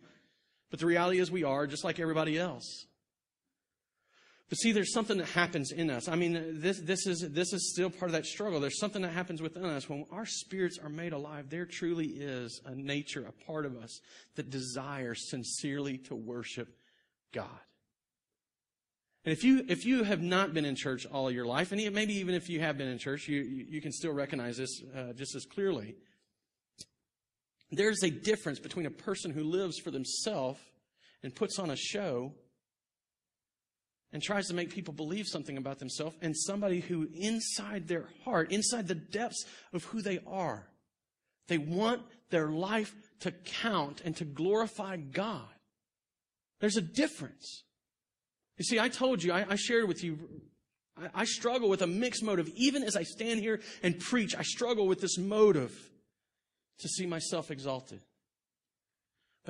But the reality is we are just like everybody else. But see, there's something that happens in us. I mean, this is still part of that struggle. There's something that happens within us. When our spirits are made alive, there truly is a nature, a part of us that desires sincerely to worship God. And if you have not been in church all of your life, and maybe even if you have been in church, you can still recognize this just as clearly. There's a difference between a person who lives for themselves and puts on a show and tries to make people believe something about themselves, and somebody who inside their heart, inside the depths of who they are, they want their life to count and to glorify God. There's a difference. You see, I told you, I shared with you, I struggle with a mixed motive. Even as I stand here and preach, I struggle with this motive to see myself exalted.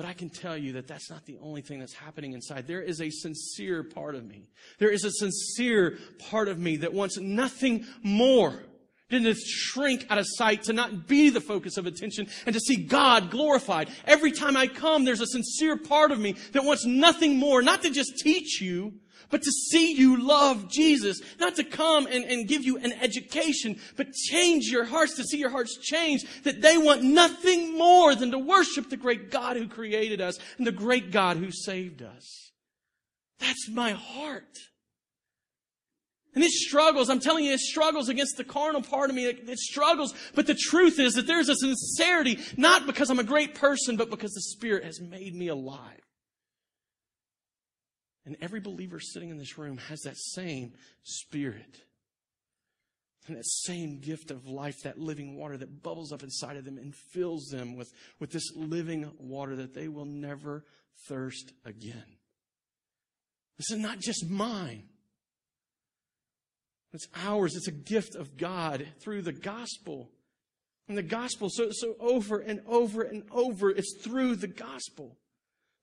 But I can tell you that that's not the only thing that's happening inside. There is a sincere part of me. There is a sincere part of me that wants nothing more than to shrink out of sight, to not be the focus of attention, and to see God glorified. Every time I come, there's a sincere part of me that wants nothing more, not to just teach you, but to see you love Jesus. Not to come and give you an education, but change your hearts, to see your hearts change, that they want nothing more than to worship the great God who created us and the great God who saved us. That's my heart. And it struggles. I'm telling you, it struggles against the carnal part of me. It struggles. But the truth is that there's a sincerity, not because I'm a great person, but because the Spirit has made me alive. And every believer sitting in this room has that same Spirit and that same gift of life, that living water that bubbles up inside of them and fills them with this living water that they will never thirst again. This is not just mine. It's ours. It's a gift of God through the gospel. And the gospel, so over and over and over, it's through the gospel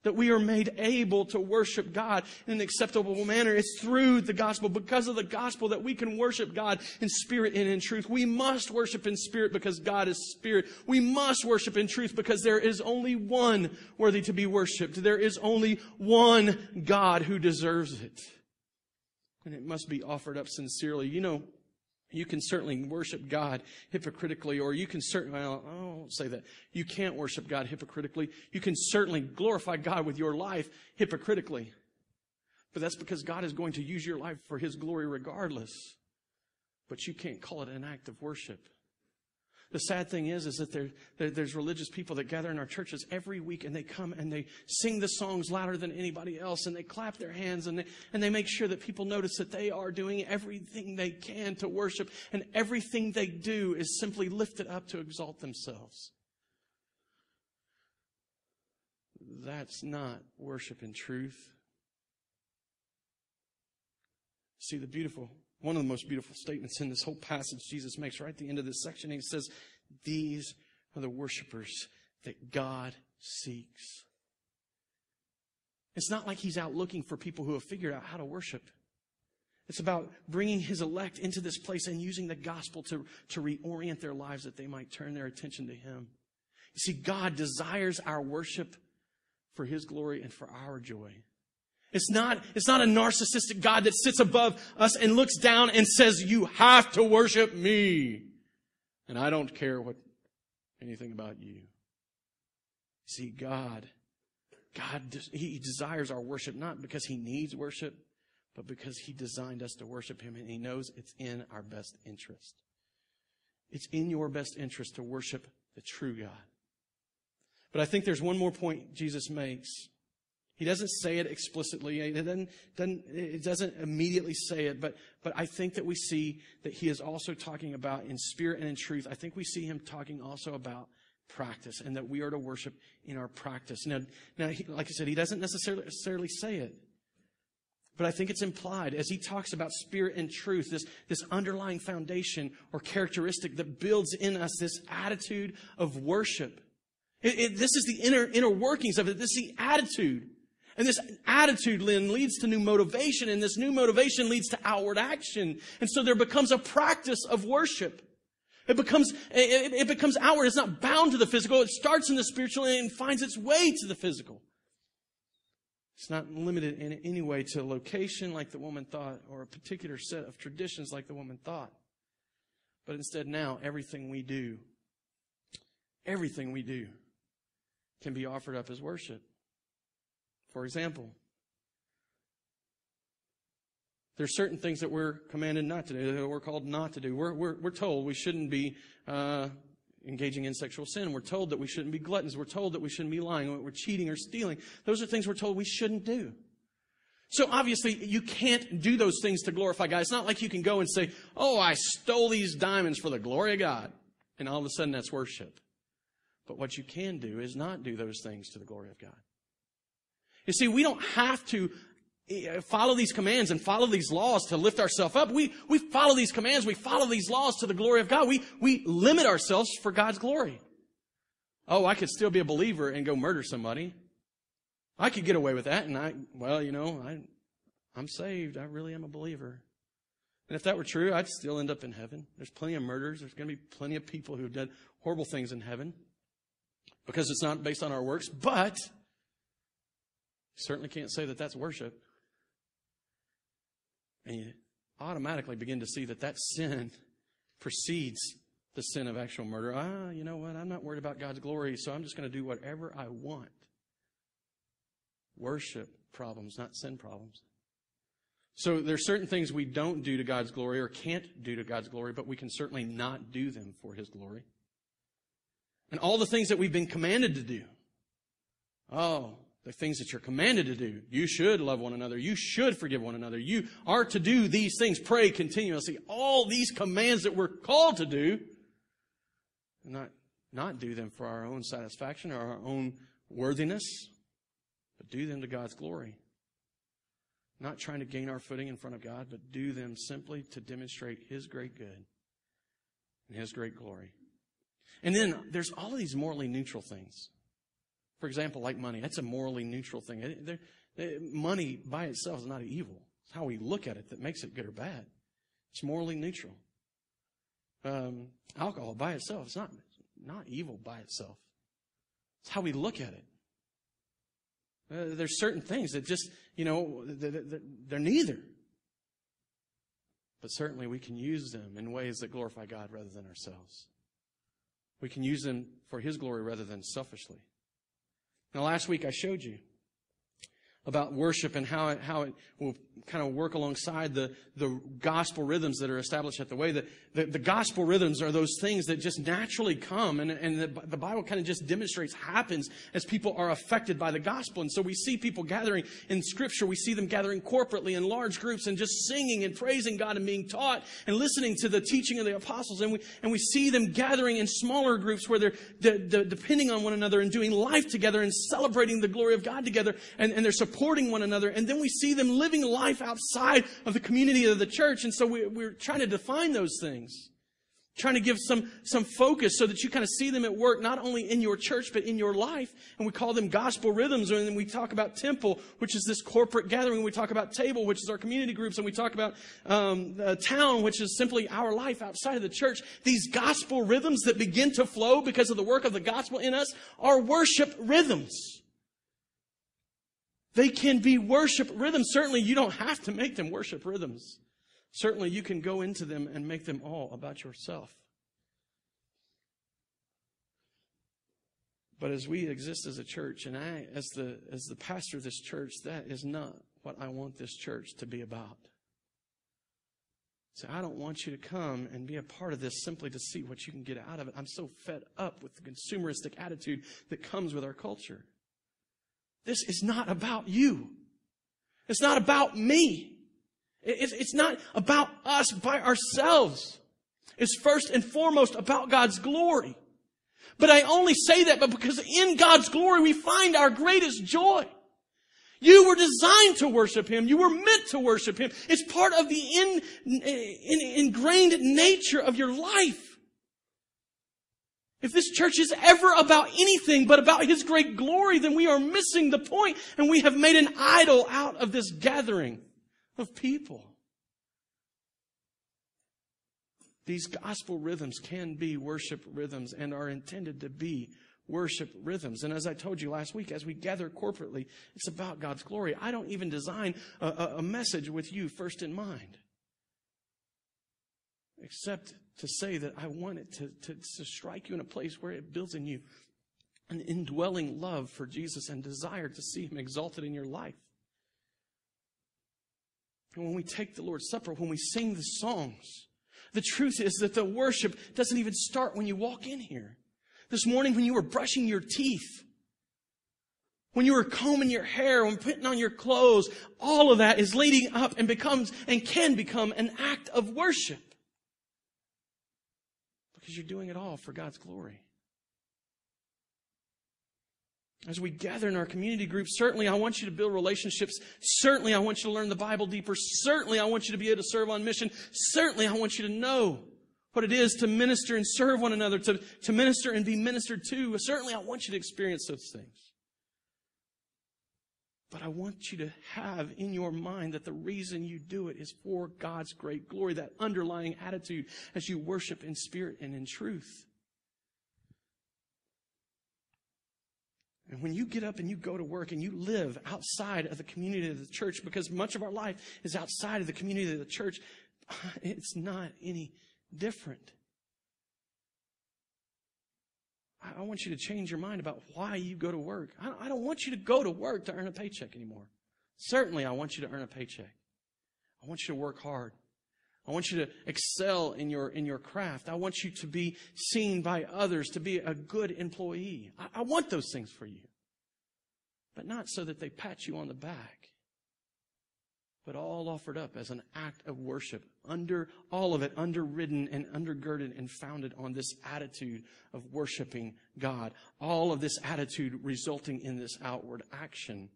that we are made able to worship God in an acceptable manner. It's through the gospel, because of the gospel, that we can worship God in spirit and in truth. We must worship in spirit because God is spirit. We must worship in truth because there is only one worthy to be worshipped. There is only one God who deserves it. And it must be offered up sincerely. You know, you can certainly worship God hypocritically, or you can certainly, well, I won't say that. You can't worship God hypocritically. You can certainly glorify God with your life hypocritically. But that's because God is going to use your life for His glory regardless. But you can't call it an act of worship. The sad thing is that there's religious people that gather in our churches every week, and they come and they sing the songs louder than anybody else, and they clap their hands, and they make sure that people notice that they are doing everything they can to worship, and everything they do is simply lifted up to exalt themselves. That's not worship in truth. See, the beautiful... One of the most beautiful statements in this whole passage Jesus makes right at the end of this section. He says, these are the worshipers that God seeks. It's not like He's out looking for people who have figured out how to worship. It's about bringing His elect into this place and using the gospel to reorient their lives, that they might turn their attention to Him. You see, God desires our worship for His glory and for our joy. It's not a narcissistic God that sits above us and looks down and says, you have to worship me, and I don't care what anything about you. See, God, He desires our worship, not because He needs worship, but because He designed us to worship Him, and He knows it's in our best interest. It's in your best interest to worship the true God. But I think there's one more point Jesus makes. He doesn't say it explicitly. It doesn't immediately say it, but I think that we see that He is also talking about in spirit and in truth. I think we see Him talking also about practice, and that we are to worship in our practice. Now, like I said, He doesn't necessarily say it, but I think it's implied as He talks about spirit and truth, this underlying foundation or characteristic that builds in us this attitude of worship. This is the inner workings of it. This is the attitude. And this attitude then leads to new motivation, and this new motivation leads to outward action. And so there becomes a practice of worship. It becomes outward. It's not bound to the physical. It starts in the spiritual and finds its way to the physical. It's not limited in any way to location like the woman thought, or a particular set of traditions like the woman thought. But instead now, everything we do can be offered up as worship. For example, there's certain things that we're commanded not to do, that we're called not to do. We're told we shouldn't be engaging in sexual sin. We're told that we shouldn't be gluttons. We're told that we shouldn't be lying, or cheating, or stealing. Those are things we're told we shouldn't do. So obviously, you can't do those things to glorify God. It's not like you can go and say, oh, I stole these diamonds for the glory of God, and all of a sudden that's worship. But what you can do is not do those things to the glory of God. You see, we don't have to follow these commands and follow these laws to lift ourselves up. We follow these commands, we follow these laws to the glory of God. We limit ourselves for God's glory. Oh, I could still be a believer and go murder somebody. I could get away with that, and I'm saved. I really am a believer. And if that were true, I'd still end up in heaven. There's plenty of murders. There's going to be plenty of people who have done horrible things in heaven because it's not based on our works. But certainly can't say that that's worship. And you automatically begin to see that that sin precedes the sin of actual murder. You know what? I'm not worried about God's glory, so I'm just going to do whatever I want. Worship problems, not sin problems. So there are certain things we don't do to God's glory or can't do to God's glory, but we can certainly not do them for His glory. And all the things that we've been commanded to do. The things that you're commanded to do. You should love one another. You should forgive one another. You are to do these things. Pray continuously. All these commands that we're called to do, and not do them for our own satisfaction or our own worthiness, but do them to God's glory. Not trying to gain our footing in front of God, but do them simply to demonstrate His great good and His great glory. And then there's all of these morally neutral things. For example, like money. That's a morally neutral thing. Money by itself is not evil. It's how we look at it that makes it good or bad. It's morally neutral. Alcohol by itself is not evil by itself. It's how we look at it. There's certain things that just, they're neither. But certainly we can use them in ways that glorify God rather than ourselves. We can use them for His glory rather than selfishly. Now, last week I showed you about worship and how it will kind of work alongside the gospel rhythms that are established at the way. The gospel rhythms are those things that just naturally come, and the Bible kind of just demonstrates happens as people are affected by the gospel. And so we see people gathering in Scripture. We see them gathering corporately in large groups and just singing and praising God and being taught and listening to the teaching of the apostles. And we see them gathering in smaller groups where they're depending on one another and doing life together and celebrating the glory of God together, and they're supporting one another. And then we see them living life outside of the community of the church. And so we're trying to define those things, trying to give some focus so that you kind of see them at work, not only in your church, but in your life. And we call them gospel rhythms. And then we talk about temple, which is this corporate gathering. We talk about table, which is our community groups. And we talk about town, which is simply our life outside of the church. These gospel rhythms that begin to flow because of the work of the gospel in us are worship rhythms. They can be worship rhythms. Certainly, you don't have to make them worship rhythms. Certainly, you can go into them and make them all about yourself. But as we exist as a church, and I, as the pastor of this church, that is not what I want this church to be about. So I don't want you to come and be a part of this simply to see what you can get out of it. I'm so fed up with the consumeristic attitude that comes with our culture. This is not about you. It's not about me. It's not about us by ourselves. It's first and foremost about God's glory. But I only say that because in God's glory we find our greatest joy. You were designed to worship Him. You were meant to worship Him. It's part of the ingrained nature of your life. If this church is ever about anything but about His great glory, then we are missing the point, and we have made an idol out of this gathering of people. These gospel rhythms can be worship rhythms and are intended to be worship rhythms. And as I told you last week, as we gather corporately, it's about God's glory. I don't even design a message with you first in mind, except to say that I want it to strike you in a place where it builds in you an indwelling love for Jesus and desire to see Him exalted in your life. And when we take the Lord's Supper, when we sing the songs, the truth is that the worship doesn't even start when you walk in here. This morning when you were brushing your teeth, when you were combing your hair, when putting on your clothes, all of that is leading up and becomes and can become an act of worship. Because you're doing it all for God's glory. As we gather in our community group, certainly I want you to build relationships. Certainly I want you to learn the Bible deeper. Certainly I want you to be able to serve on mission. Certainly I want you to know what it is to minister and serve one another, to minister and be ministered to. Certainly I want you to experience those things. But I want you to have in your mind that the reason you do it is for God's great glory, that underlying attitude as you worship in spirit and in truth. And when you get up and you go to work and you live outside of the community of the church, because much of our life is outside of the community of the church, it's not any different. I want you to change your mind about why you go to work. I don't want you to go to work to earn a paycheck anymore. Certainly, I want you to earn a paycheck. I want you to work hard. I want you to excel in your craft. I want you to be seen by others, to be a good employee. I want those things for you. But not so that they pat you on the back, but all offered up as an act of worship, under all of it underwritten and undergirded and founded on this attitude of worshiping God. All of this attitude resulting in this outward action.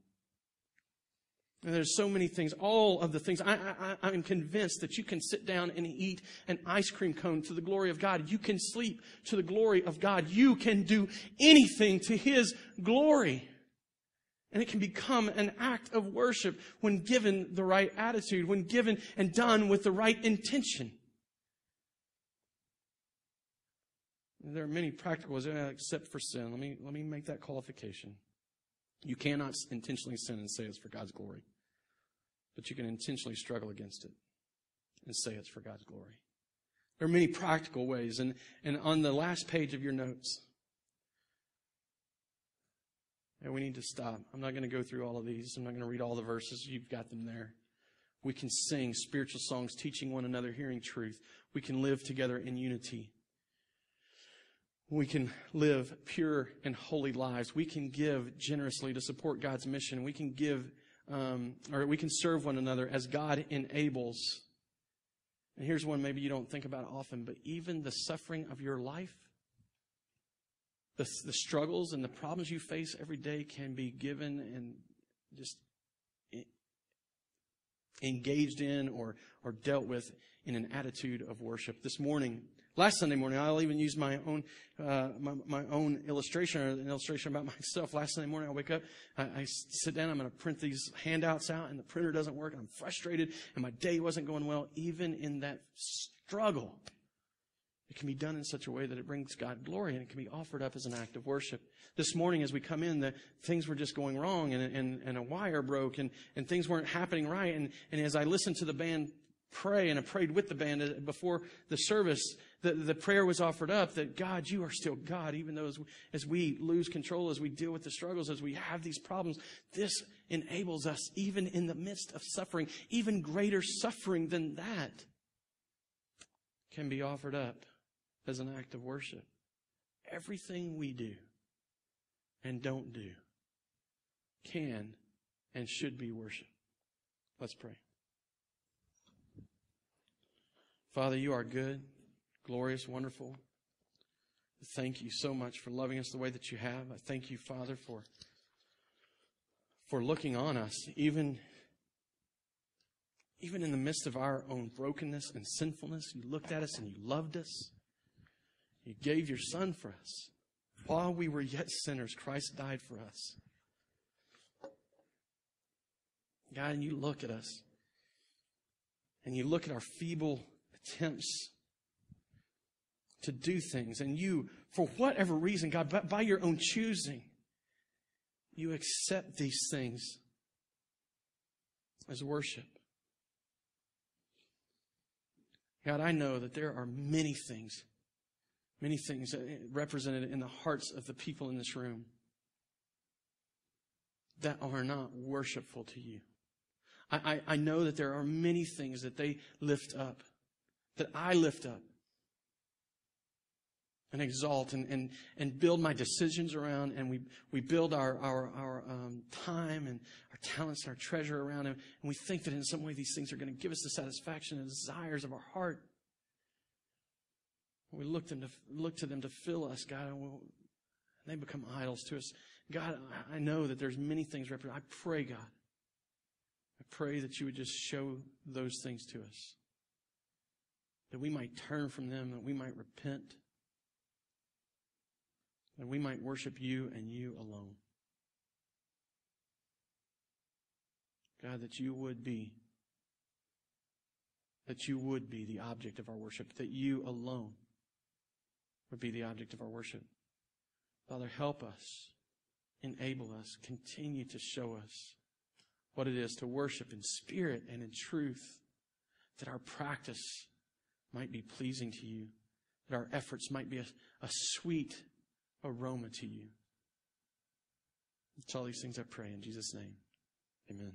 And there's so many things, all of the things. I'm convinced that you can sit down and eat an ice cream cone to the glory of God. You can sleep to the glory of God. You can do anything to His glory. And it can become an act of worship when given the right attitude, when given and done with the right intention. There are many practicals, except for sin. Let me make that qualification. You cannot intentionally sin and say it's for God's glory. But you can intentionally struggle against it and say it's for God's glory. There are many practical ways. And on the last page of your notes, and we need to stop. I'm not going to go through all of these. I'm not going to read all the verses. You've got them there. We can sing spiritual songs, teaching one another, hearing truth. We can live together in unity. We can live pure and holy lives. We can give generously to support God's mission. We can give, or we can serve one another as God enables. And here's one maybe you don't think about often, but even the suffering of your life, the struggles and the problems you face every day can be given and just engaged in or dealt with in an attitude of worship. This morning, last Sunday morning, I'll even use my own my own illustration, or an illustration about myself. Last Sunday morning, I wake up, I sit down, I'm going to print these handouts out, and the printer doesn't work. I'm frustrated, and my day wasn't going well. Even in that struggle, it can be done in such a way that it brings God glory, and it can be offered up as an act of worship. This morning, as we come in, the things were just going wrong, and a wire broke, and things weren't happening right. And as I listened to the band pray, and I prayed with the band before the service, the prayer was offered up that, God, you are still God, even though as we lose control, as we deal with the struggles, as we have these problems, this enables us, even in the midst of suffering, even greater suffering than that can be offered up as an act of worship. Everything we do and don't do can and should be worship. Let's pray. Father, you are good, glorious, wonderful. Thank you so much for loving us the way that you have. I thank you, Father, for looking on us, even in the midst of our own brokenness and sinfulness. You looked at us and you loved us. You gave your Son for us. While we were yet sinners, Christ died for us. God, and you look at us, and you look at our feeble attempts to do things, and you, for whatever reason, God, by your own choosing, you accept these things as worship. God, I know that there are many things represented in the hearts of the people in this room that are not worshipful to you. I know that there are many things that they lift up, that I lift up and exalt and build my decisions around, and we build our time and our talents, our treasure around, and we think that in some way these things are going to give us the satisfaction and desires of our heart. We look to them to fill us, God, and they become idols to us. God, I know that there's many things represented. I pray, God, I pray that you would just show those things to us, that we might turn from them, that we might repent, that we might worship you and you alone. God, that you would be the object of our worship, that you alone would be the object of our worship. Father, help us, enable us, continue to show us what it is to worship in spirit and in truth, that our practice might be pleasing to you, that our efforts might be a sweet aroma to you. It's all these things I pray in Jesus' name. Amen.